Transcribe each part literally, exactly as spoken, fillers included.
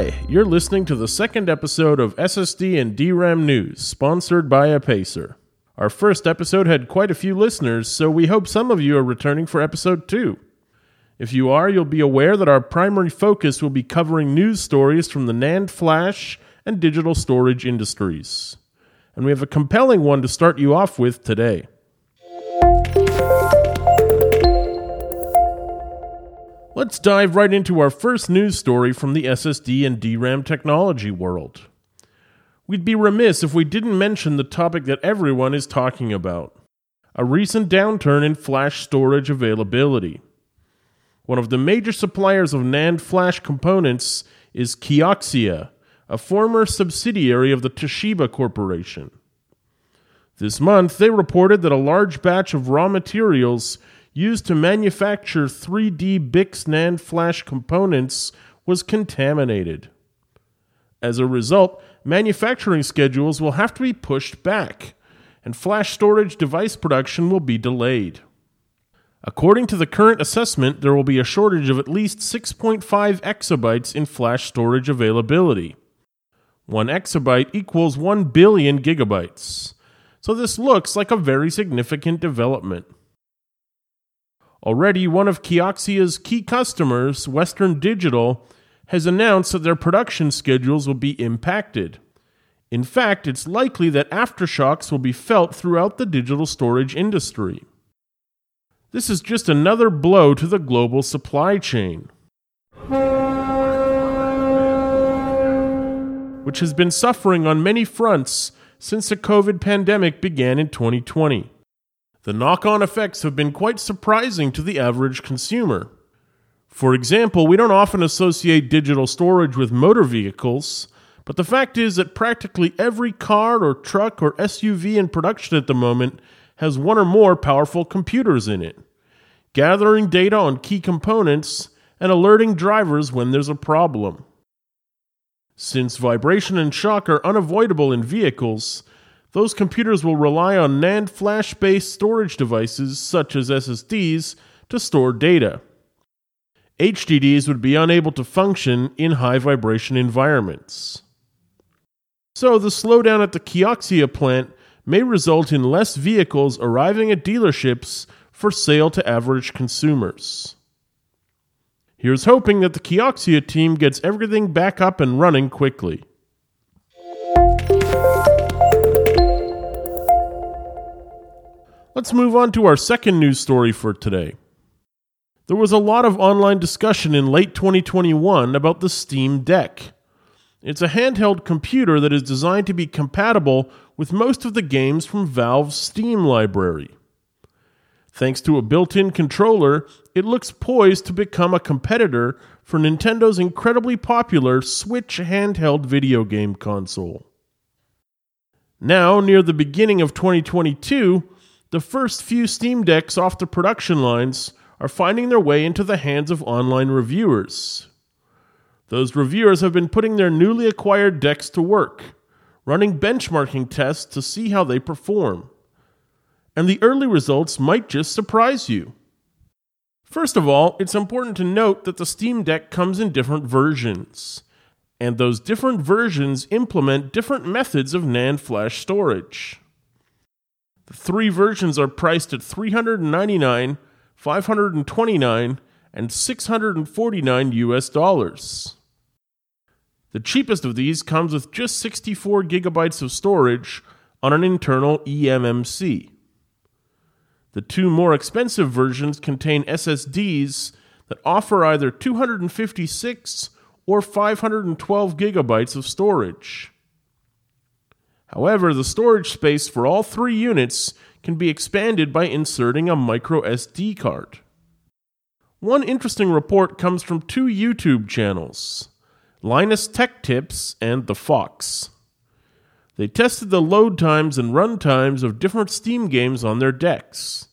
Hi, you're listening to the second episode of S S D and D RAM News, sponsored by Apacer. Our first episode had quite a few listeners, so we hope some of you are returning for episode two. If you are, you'll be aware that our primary focus will be covering news stories from the NAND Flash and digital storage industries. And we have a compelling one to start you off with today. Let's dive right into our first news story from the S S D and D RAM technology world. We'd be remiss if we didn't mention the topic that everyone is talking about: a recent downturn in flash storage availability. One of the major suppliers of NAND flash components is Kioxia, a former subsidiary of the Toshiba Corporation. This month, they reported that a large batch of raw materials used to manufacture three D Bix NAND flash components was contaminated. As a result, manufacturing schedules will have to be pushed back, and flash storage device production will be delayed. According to the current assessment, there will be a shortage of at least six point five exabytes in flash storage availability. One exabyte equals one billion gigabytes. So this looks like a very significant development. Already, one of Kioxia's key customers, Western Digital, has announced that their production schedules will be impacted. In fact, it's likely that aftershocks will be felt throughout the digital storage industry. This is just another blow to the global supply chain, which has been suffering on many fronts since the COVID pandemic began in twenty twenty. The knock-on effects have been quite surprising to the average consumer. For example, we don't often associate digital storage with motor vehicles, but the fact is that practically every car or truck or S U V in production at the moment has one or more powerful computers in it, gathering data on key components and alerting drivers when there's a problem. Since vibration and shock are unavoidable in vehicles, those computers will rely on NAND flash-based storage devices, such as S S Ds, to store data. H D Ds would be unable to function in high-vibration environments. So the slowdown at the Kioxia plant may result in less vehicles arriving at dealerships for sale to average consumers. Here's hoping that the Kioxia team gets everything back up and running quickly. Let's move on to our second news story for today. There was a lot of online discussion in late twenty twenty-one about the Steam Deck. It's a handheld computer that is designed to be compatible with most of the games from Valve's Steam library. Thanks to a built-in controller, it looks poised to become a competitor for Nintendo's incredibly popular Switch handheld video game console. Now, near the beginning of twenty twenty-two, the first few Steam Decks off the production lines are finding their way into the hands of online reviewers. Those reviewers have been putting their newly acquired decks to work, running benchmarking tests to see how they perform. And the early results might just surprise you. First of all, it's important to note that the Steam Deck comes in different versions, and those different versions implement different methods of NAND flash storage. The three versions are priced at three hundred ninety-nine dollars, five hundred twenty-nine dollars, and six hundred forty-nine dollars U S dollars. The cheapest of these comes with just sixty-four gigabytes of storage on an internal eMMC. The two more expensive versions contain S S Ds that offer either two hundred fifty-six or five hundred twelve gigabytes of storage. However, the storage space for all three units can be expanded by inserting a microSD card. One interesting report comes from two YouTube channels, Linus Tech Tips and The Fox. They tested the load times and run times of different Steam games on their decks.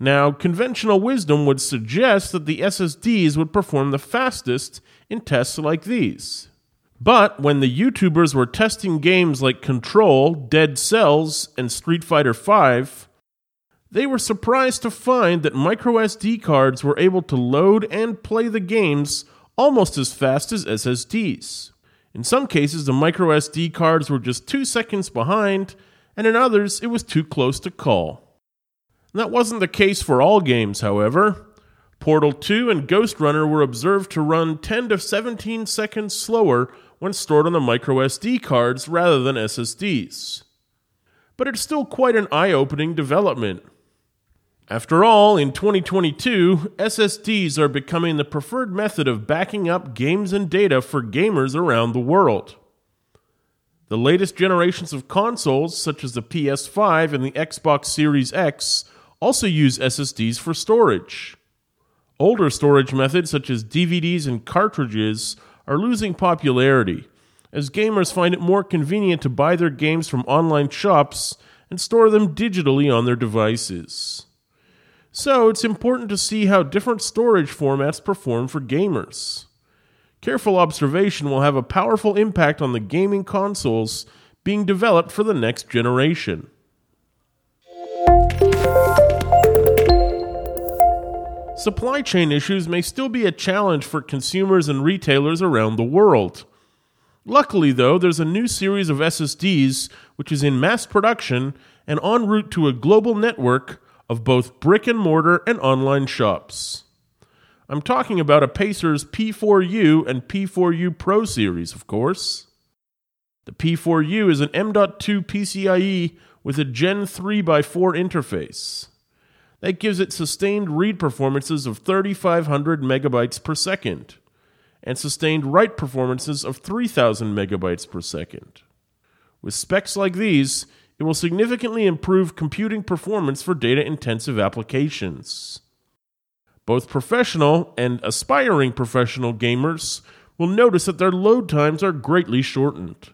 Now, conventional wisdom would suggest that the S S Ds would perform the fastest in tests like these. But when the YouTubers were testing games like Control, Dead Cells, and Street Fighter V, they were surprised to find that microSD cards were able to load and play the games almost as fast as S S Ds. In some cases, the microSD cards were just two seconds behind, and in others, it was too close to call. And that wasn't the case for all games, however. Portal two and Ghost Runner were observed to run ten to seventeen seconds slower when stored on the microSD cards rather than S S Ds. But it's still quite an eye-opening development. After all, in twenty twenty-two, S S Ds are becoming the preferred method of backing up games and data for gamers around the world. The latest generations of consoles, such as the P S five and the Xbox Series X, also use S S Ds for storage. Older storage methods, such as D V Ds and cartridges, are losing popularity, as gamers find it more convenient to buy their games from online shops and store them digitally on their devices. So, it's important to see how different storage formats perform for gamers. Careful observation will have a powerful impact on the gaming consoles being developed for the next generation. Supply chain issues may still be a challenge for consumers and retailers around the world. Luckily, though, there's a new series of S S Ds which is in mass production and en route to a global network of both brick-and-mortar and online shops. I'm talking about Apacer's P four U and P four U Pro series, of course. The P four U is an M dot two PCIe with a Gen three by four interface. That gives it sustained read performances of thirty-five hundred megabytes per second, and sustained write performances of three thousand megabytes per second. With specs like these, it will significantly improve computing performance for data-intensive applications. Both professional and aspiring professional gamers will notice that their load times are greatly shortened.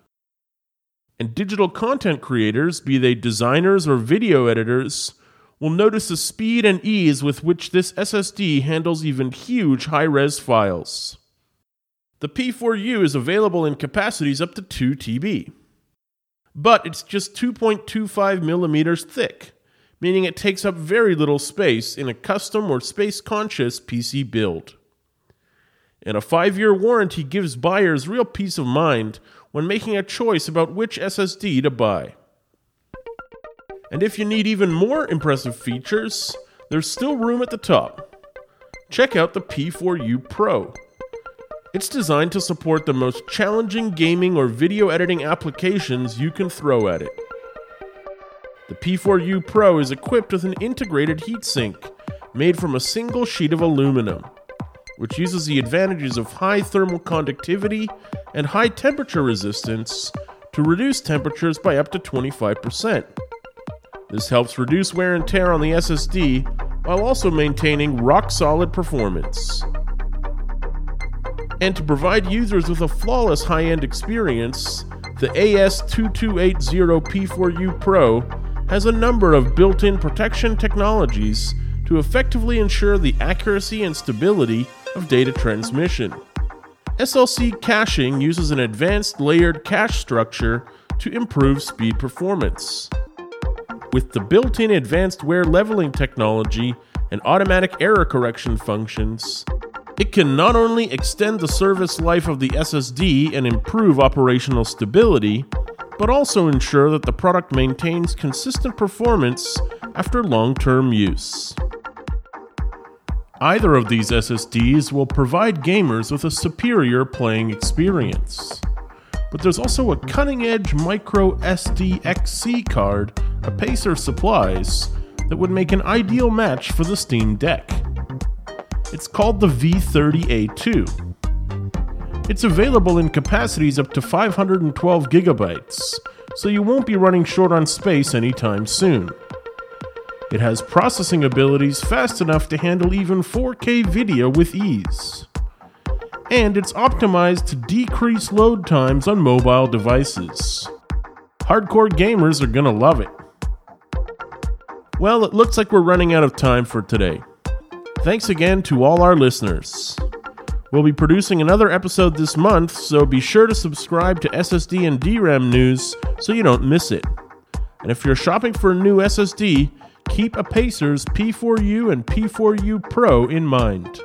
And digital content creators, be they designers or video editors, will notice the speed and ease with which this S S D handles even huge high-res files. The P four U is available in capacities up to two terabytes. But it's just two point two five millimeters thick, meaning it takes up very little space in a custom or space-conscious P C build. And a five-year warranty gives buyers real peace of mind when making a choice about which S S D to buy. And if you need even more impressive features, there's still room at the top. Check out the P four U Pro. It's designed to support the most challenging gaming or video editing applications you can throw at it. The P four U Pro is equipped with an integrated heatsink made from a single sheet of aluminum, which uses the advantages of high thermal conductivity and high temperature resistance to reduce temperatures by up to twenty-five percent. This helps reduce wear and tear on the S S D while also maintaining rock-solid performance. And to provide users with a flawless high-end experience, the A S twenty-two eighty P four U Pro has a number of built-in protection technologies to effectively ensure the accuracy and stability of data transmission. S L C caching uses an advanced layered cache structure to improve speed performance. With the built-in advanced wear leveling technology and automatic error correction functions, it can not only extend the service life of the S S D and improve operational stability, but also ensure that the product maintains consistent performance after long-term use. Either of these S S Ds will provide gamers with a superior playing experience. But there's also a cutting-edge microSDXC card Apacer supplies that would make an ideal match for the Steam Deck. It's called the V thirty A two. It's available in capacities up to five hundred twelve gigabytes, so you won't be running short on space anytime soon. It has processing abilities fast enough to handle even four K video with ease. And it's optimized to decrease load times on mobile devices. Hardcore gamers are gonna love it. Well, it looks like we're running out of time for today. Thanks again to all our listeners. We'll be producing another episode this month, so be sure to subscribe to S S D and D RAM News so you don't miss it. And if you're shopping for a new S S D, keep Apacer's P four U and P four U Pro in mind.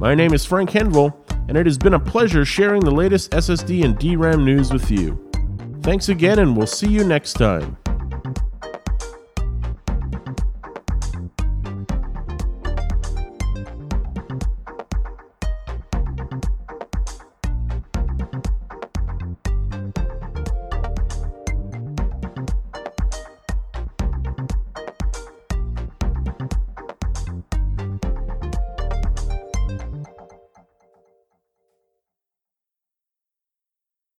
My name is Frank Henville, and it has been a pleasure sharing the latest S S D and D RAM news with you. Thanks again, and we'll see you next time.